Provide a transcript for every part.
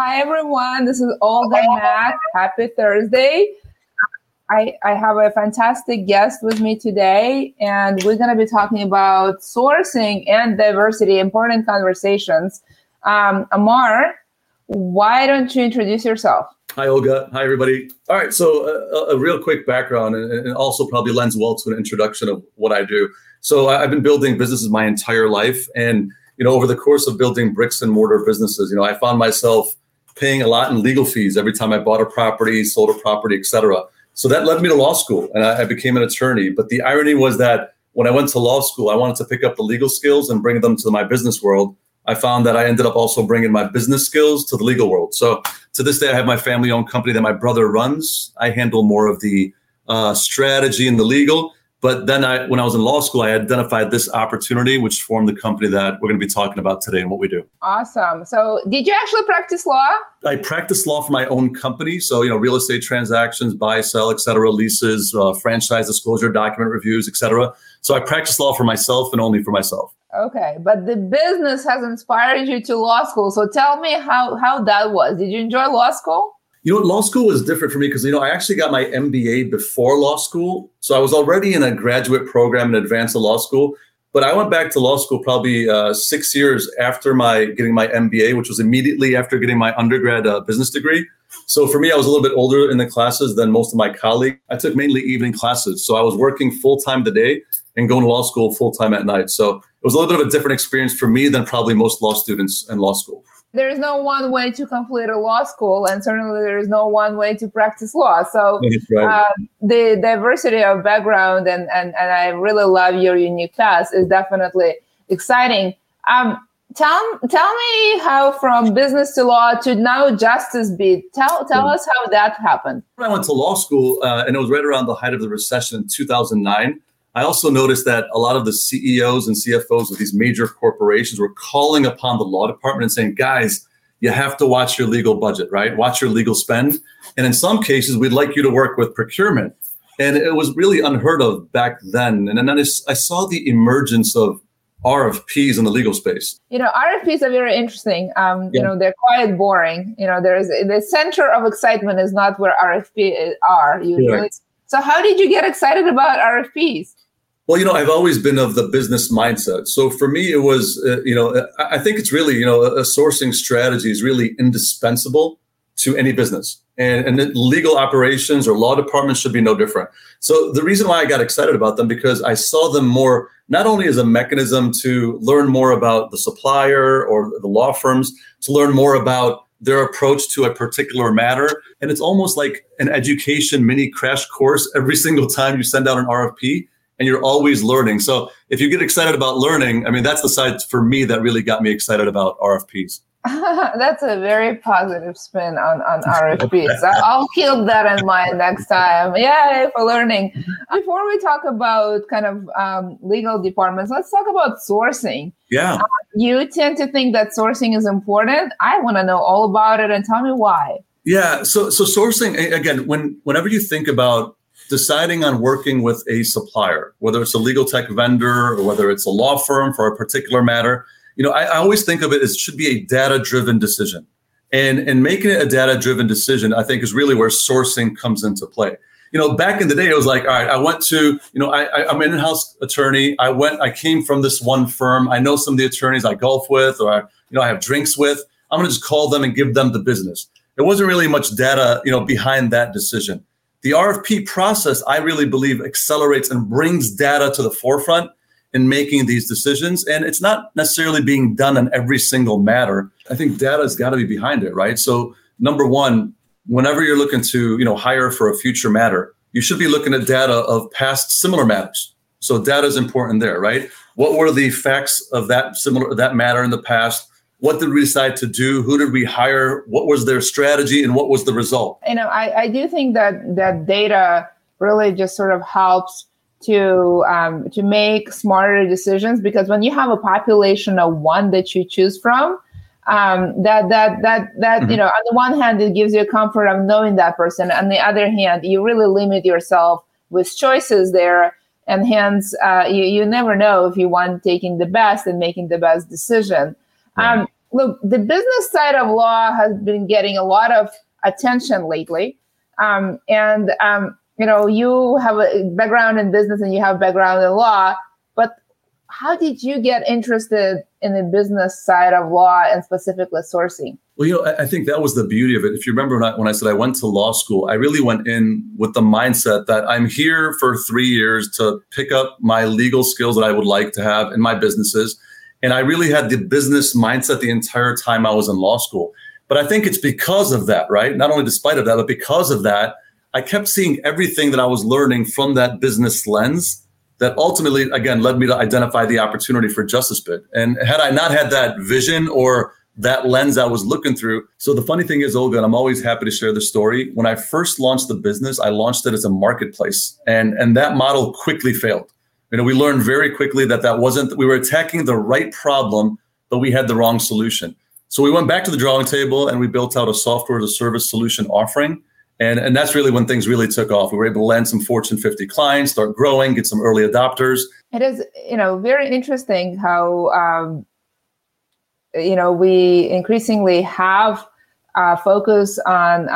Hi, everyone. This is Olga Matt. Happy Thursday. I have a fantastic guest with me today, and we're going to be talking about sourcing and diversity, important conversations. Amar, why don't you introduce yourself? Hi, Olga. Hi, everybody. All right. So a real quick background, and also probably lends well to an introduction of what I do. So I've been building businesses my entire life. And, you know, over the course of building bricks and mortar businesses, you know, I found myself paying a lot in legal fees every time I bought a property, sold a property, et cetera. So that led me to law school, and I became an attorney. But the irony was that when I went to law school, I wanted to pick up the legal skills and bring them to my business world. I found that I ended up also bringing my business skills to the legal world. So to this day, I have my family-owned company that my brother runs. I handle more of the strategy and the legal. But then when I was in law school, I identified this opportunity, which formed the company that we're going to be talking about today and what we do. Awesome. So did you actually practice law? I practiced law for my own company. So, you know, real estate transactions, buy, sell, et cetera, leases, franchise disclosure, document reviews, et cetera. So I practiced law for myself and only for myself. Okay. But the business has inspired you to law school. So tell me how that was. Did you enjoy law school? You know, law school was different for me because, you know, I actually got my MBA before law school. So I was already in a graduate program in advance of law school. But I went back to law school probably 6 years after getting my MBA, which was immediately after getting my undergrad business degree. So for me, I was a little bit older in the classes than most of my colleagues. I took mainly evening classes. So I was working full time the day and going to law school full time at night. So it was a little bit of a different experience for me than probably most law students in law school. There is no one way to complete a law school, and certainly there is no one way to practice law. So the diversity of background, and I really love your unique class, is definitely exciting. Tell me how from business to law to now Justice Bid. Tell us how that happened. When I went to law school, and it was right around the height of the recession in 2009, I also noticed that a lot of the CEOs and CFOs of these major corporations were calling upon the law department and saying, guys, you have to watch your legal budget, right? Watch your legal spend. And in some cases, we'd like you to work with procurement. And it was really unheard of back then. And then I saw the emergence of RFPs in the legal space. You know, RFPs are very interesting. You know, they're quite boring. You know, there is the center of excitement is not where RFPs are usually. Yeah. So how did you get excited about RFPs? Well, you know, I've always been of the business mindset. So for me, it was, you know, I think it's really, you know, a sourcing strategy is really indispensable to any business. And legal operations or law departments should be no different. So the reason why I got excited about them, because I saw them more, not only as a mechanism to learn more about the supplier or the law firms, to learn more about their approach to a particular matter. And it's almost like an education mini crash course every single time you send out an RFP. And you're always learning. So if you get excited about learning, I mean, that's the side for me that really got me excited about RFPs. That's a very positive spin on RFPs. I'll keep that in mind next time. Yay for learning. Before we talk about kind of legal departments, let's talk about sourcing. Yeah. You tend to think that sourcing is important. I want to know all about it and tell me why. Yeah. So sourcing, again, whenever you think about deciding on working with a supplier, whether it's a legal tech vendor or whether it's a law firm for a particular matter, you know, I always think of it as it should be a data-driven decision. And making it a data-driven decision, I think, is really where sourcing comes into play. You know, back in the day, it was like, all right, I went to, you know, I'm an in-house attorney. I came from this one firm. I know some of the attorneys I golf with or, you know, I have drinks with. I'm going to just call them and give them the business. There wasn't really much data, you know, behind that decision. The RFP process, I really believe, accelerates and brings data to the forefront in making these decisions. And it's not necessarily being done on every single matter. I think data has got to be behind it, right? So number one, whenever you're looking to, you know, hire for a future matter, you should be looking at data of past similar matters. So data is important there, right? What were the facts of that matter in the past? What did we decide to do? Who did we hire? What was their strategy and what was the result? You know, I do think that data really just sort of helps to make smarter decisions, because when you have a population of one that you choose from, mm-hmm. You know, on the one hand, it gives you a comfort of knowing that person. On the other hand, you really limit yourself with choices there. And hence, you never know if you want taking the best and making the best decision. Look, the business side of law has been getting a lot of attention lately. You know, you have a background in business and you have background in law, but how did you get interested in the business side of law and specifically sourcing? Well, you know, I think that was the beauty of it. If you remember when I said I went to law school, I really went in with the mindset that I'm here for 3 years to pick up my legal skills that I would like to have in my businesses. And I really had the business mindset the entire time I was in law school. But I think it's because of that, right? Not only despite of that, but because of that, I kept seeing everything that I was learning from that business lens that ultimately, again, led me to identify the opportunity for Justice Bid. And had I not had that vision or that lens I was looking through. So the funny thing is, Olga, and I'm always happy to share the story. When I first launched the business, I launched it as a marketplace. And that model quickly failed. You know, we learned very quickly that wasn't, we were attacking the right problem, but we had the wrong solution. So we went back to the drawing table and we built out a software as a service solution offering. And that's really when things really took off. We were able to land some Fortune 50 clients, start growing, get some early adopters. It is, you know, very interesting how, you know, we increasingly have focus on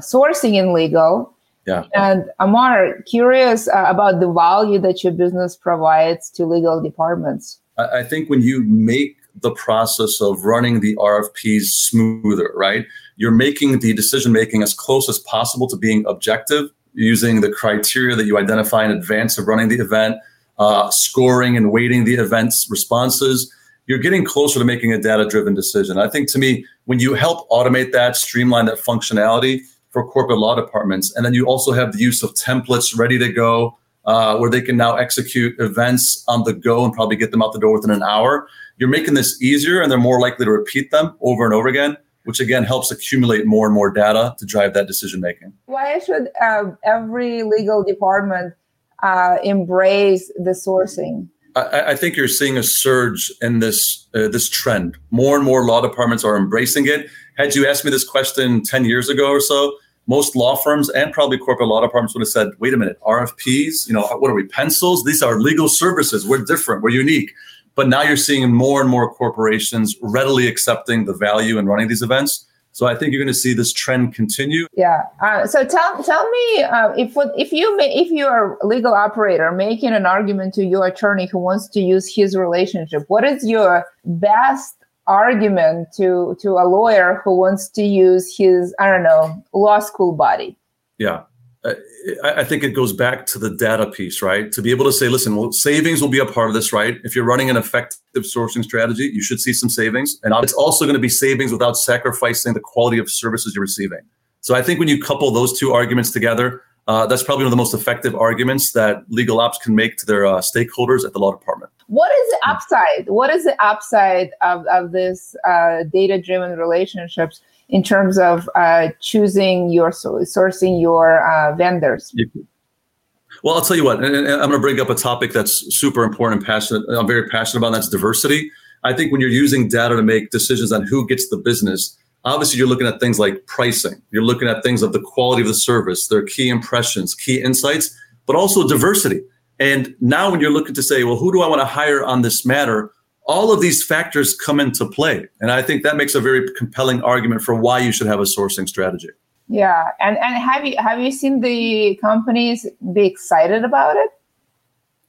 sourcing in legal. Yeah. And Amar, curious about the value that your business provides to legal departments. I think when you make the process of running the RFPs smoother, right? You're making the decision-making as close as possible to being objective, using the criteria that you identify in advance of running the event, scoring and weighting the event's responses. You're getting closer to making a data-driven decision. I think to me, when you help automate that, streamline that functionality for corporate law departments, and then you also have the use of templates ready to go, where they can now execute events on the go and probably get them out the door within an hour. You're making this easier and they're more likely to repeat them over and over again, which again helps accumulate more and more data to drive that decision making. Why should every legal department embrace the sourcing? I think you're seeing a surge in this trend. More and more law departments are embracing it. Had you asked me this question 10 years ago or so, most law firms and probably corporate law departments would have said, wait a minute, RFPs, you know, what are we, pencils? These are legal services. We're different. We're unique. But now you're seeing more and more corporations readily accepting the value in running these events. So I think you're going to see this trend continue. Yeah. So tell me, if you are a legal operator making an argument to your attorney who wants to use his relationship, what is your best argument to a lawyer who wants to use his, I don't know, law school body? Yeah. I think it goes back to the data piece, right? To be able to say, listen, well, savings will be a part of this, right? If you're running an effective sourcing strategy, you should see some savings. And it's also going to be savings without sacrificing the quality of services you're receiving. So I think when you couple those two arguments together, that's probably one of the most effective arguments that legal ops can make to their stakeholders at the law department. What is the upside? What is the upside of this data-driven relationships in terms of choosing your sourcing your vendors? Well, I'll tell you what, and I'm going to bring up a topic that's super important and passionate. I'm very passionate about, and that's diversity. I think when you're using data to make decisions on who gets the business, obviously you're looking at things like pricing. You're looking at things of the quality of the service, their key impressions, key insights, but also diversity. And now when you're looking to say, well, who do I want to hire on this matter? All of these factors come into play. And I think that makes a very compelling argument for why you should have a sourcing strategy. Yeah. And have you seen the companies be excited about it?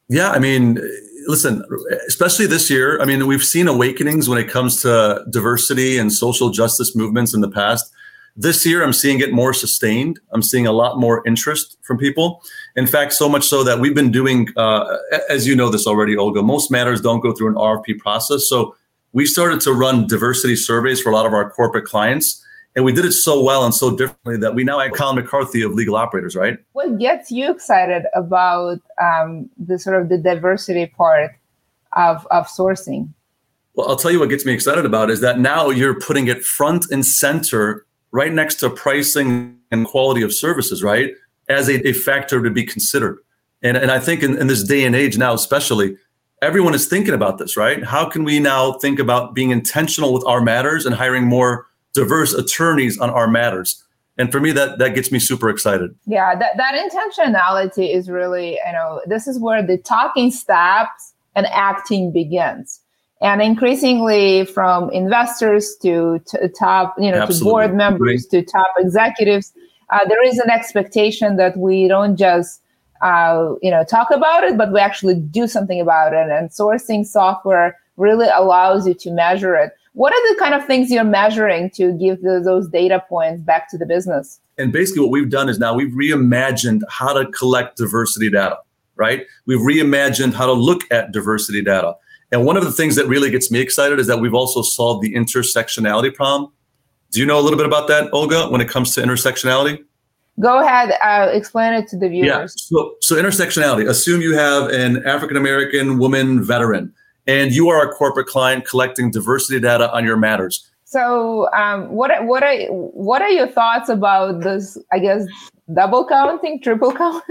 Yeah. I mean, listen, especially this year, I mean, we've seen awakenings when it comes to diversity and social justice movements in the past. This year, I'm seeing it more sustained. I'm seeing a lot more interest from people. In fact, so much so that we've been doing, as you know this already, Olga, most matters don't go through an RFP process. So we started to run diversity surveys for a lot of our corporate clients. And we did it so well and so differently that we now have Colin McCarthy of Legal Operators, right? What gets you excited about the sort of the diversity part of sourcing? Well, I'll tell you what gets me excited about is that now you're putting it front and center right next to pricing and quality of services, right? As a factor to be considered. And I think in this day and age now, especially, everyone is thinking about this, right? How can we now think about being intentional with our matters and hiring more diverse attorneys on our matters? And for me, that gets me super excited. Yeah, that intentionality is really, you know, this is where the talking stops and acting begins. And increasingly from investors to top, to board members, to top executives, there is an expectation that we don't just, talk about it, but we actually do something about it. And sourcing software really allows you to measure it. What are the kind of things you're measuring to give those data points back to the business? And basically what we've done is now we've reimagined how to collect diversity data, right? We've reimagined how to look at diversity data. And one of the things that really gets me excited is that we've also solved the intersectionality problem. Do you know a little bit about that, Olga, when it comes to intersectionality? Go ahead, explain it to the viewers. Yeah. So intersectionality, assume you have an African-American woman veteran and you are a corporate client collecting diversity data on your matters. So what are your thoughts about this, I guess, double counting, triple count?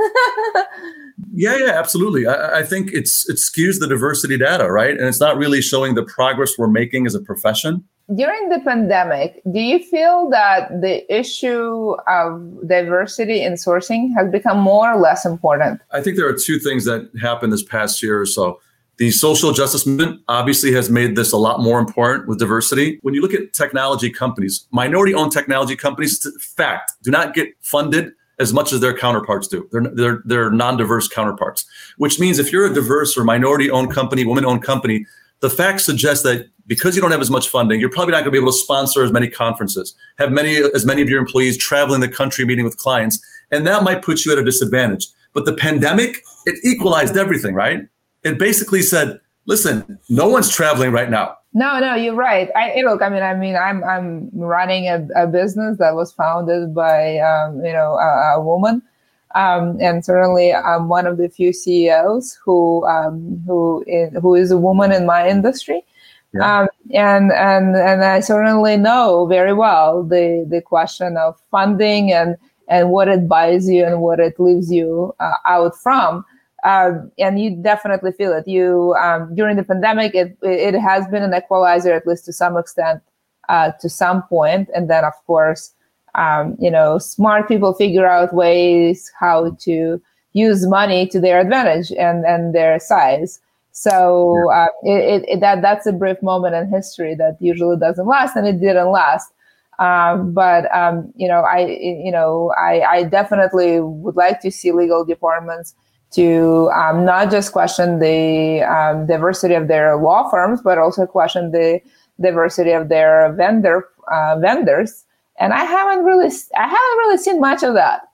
Yeah, absolutely. I think it skews the diversity data, right? And it's not really showing the progress we're making as a profession. During the pandemic, do you feel that the issue of diversity in sourcing has become more or less important? I think there are two things that happened this past year or so. The social justice movement obviously has made this a lot more important with diversity. When you look at technology companies, minority-owned technology companies, fact, do not get funded as much as their counterparts do, their non-diverse counterparts, which means if you're a diverse or minority-owned company, woman-owned company, the facts suggest that because you don't have as much funding, you're probably not gonna be able to sponsor as many conferences, have as many of your employees traveling the country, meeting with clients, and that might put you at a disadvantage. But the pandemic, it equalized everything, right? It basically said, listen, no one's traveling right now. No, you're right. I'm running a business that was founded by a woman, and certainly I'm one of the few CEOs who is a woman in my industry, yeah. and I certainly know very well the question of funding and what it buys you and what it leaves you out from. And you definitely feel it. You during the pandemic, it has been an equalizer, at least to some extent, to some point. And then, of course, smart people figure out ways how to use money to their advantage and their size. So that's a brief moment in history that usually doesn't last, and it didn't last. I definitely would like to see legal departments to not just question the diversity of their law firms, but also question the diversity of their vendors. And I haven't really seen much of that.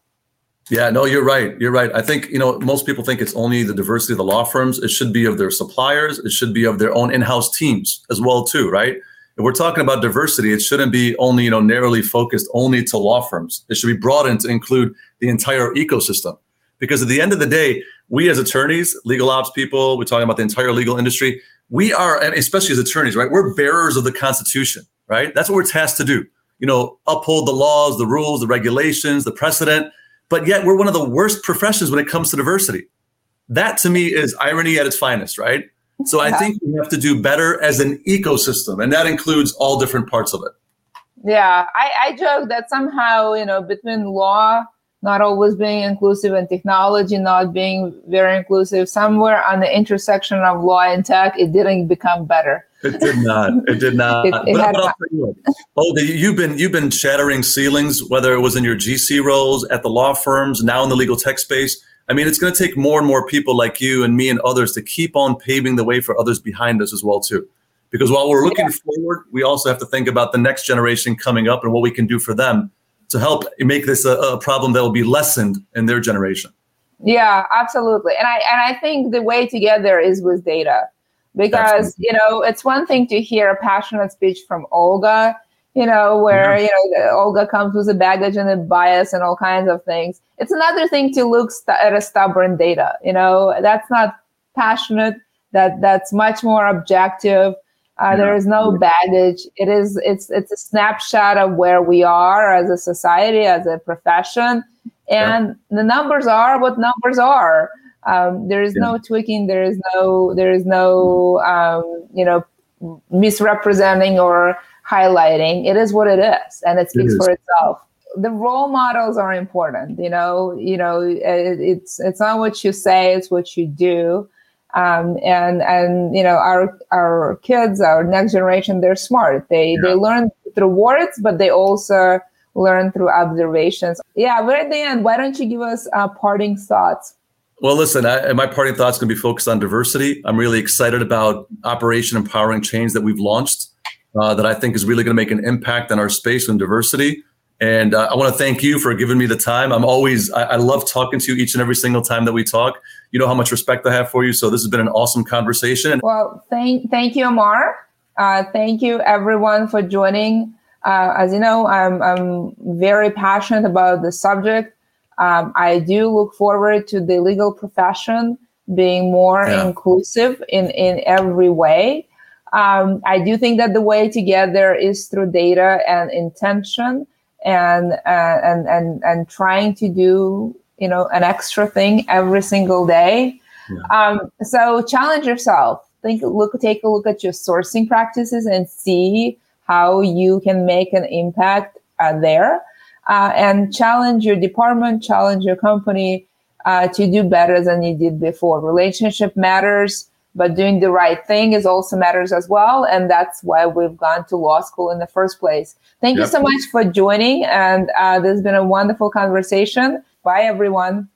Yeah, no, you're right. You're right. I think, most people think it's only the diversity of the law firms. It should be of their suppliers. It should be of their own in-house teams as well, too, right? If we're talking about diversity, it shouldn't be only, narrowly focused only to law firms. It should be broadened to include the entire ecosystem. Because at the end of the day, we as attorneys, legal ops people, we're talking about the entire legal industry, we are, and especially as attorneys, right? We're bearers of the Constitution, right? That's what we're tasked to do, uphold the laws, the rules, the regulations, the precedent, but yet we're one of the worst professions when it comes to diversity. That to me is irony at its finest, right? So I think we have to do better as an ecosystem, and that includes all different parts of it. Yeah, I joke that somehow, between law not always being inclusive and technology not being very inclusive, somewhere on the intersection of law and tech, it didn't become better. It did not. Olga, you've been shattering ceilings, whether it was in your GC roles at the law firms, now in the legal tech space. I mean, it's going to take more and more people like you and me and others to keep on paving the way for others behind us as well, too. Because while we're looking forward, we also have to think about the next generation coming up and what we can do for them to help make this a problem that will be lessened in their generation. Yeah, absolutely. And I think the way to get there is with data, because it's one thing to hear a passionate speech from Olga, Olga comes with a baggage and a bias and all kinds of things. It's another thing to look at a stubborn data. That's not passionate. That's much more objective. There is no baggage. It's a snapshot of where we are as a society, as a profession, and the numbers are what numbers are. There is no tweaking. There is no misrepresenting or highlighting. It is what it is, and it speaks for itself. The role models are important. It's not what you say; it's what you do. And you know, our kids, our next generation, they're smart. They learn through words, but they also learn through observations. Yeah, we're at the end. Why don't you give us parting thoughts? Well, listen, my parting thoughts going to be focused on diversity. I'm really excited about Operation Empowering Change that we've launched, that I think is really going to make an impact on our space and diversity. And I want to thank you for giving me the time. I love talking to you each and every single time that we talk. You know how much respect I have for you. So this has been an awesome conversation. Well, thank you, Amar. Thank you, everyone, for joining. As you know, I'm very passionate about the subject. I do look forward to the legal profession being more inclusive in every way. I do think that the way to get there is through data and intention and trying to do, you know, an extra thing every single day. Yeah. So challenge yourself. Take a look at your sourcing practices and see how you can make an impact there, and challenge your department, challenge your company to do better than you did before. Relationship matters, but doing the right thing is also matters as well. And that's why we've gone to law school in the first place. Thank you so much for joining. And this has been a wonderful conversation. Bye, everyone.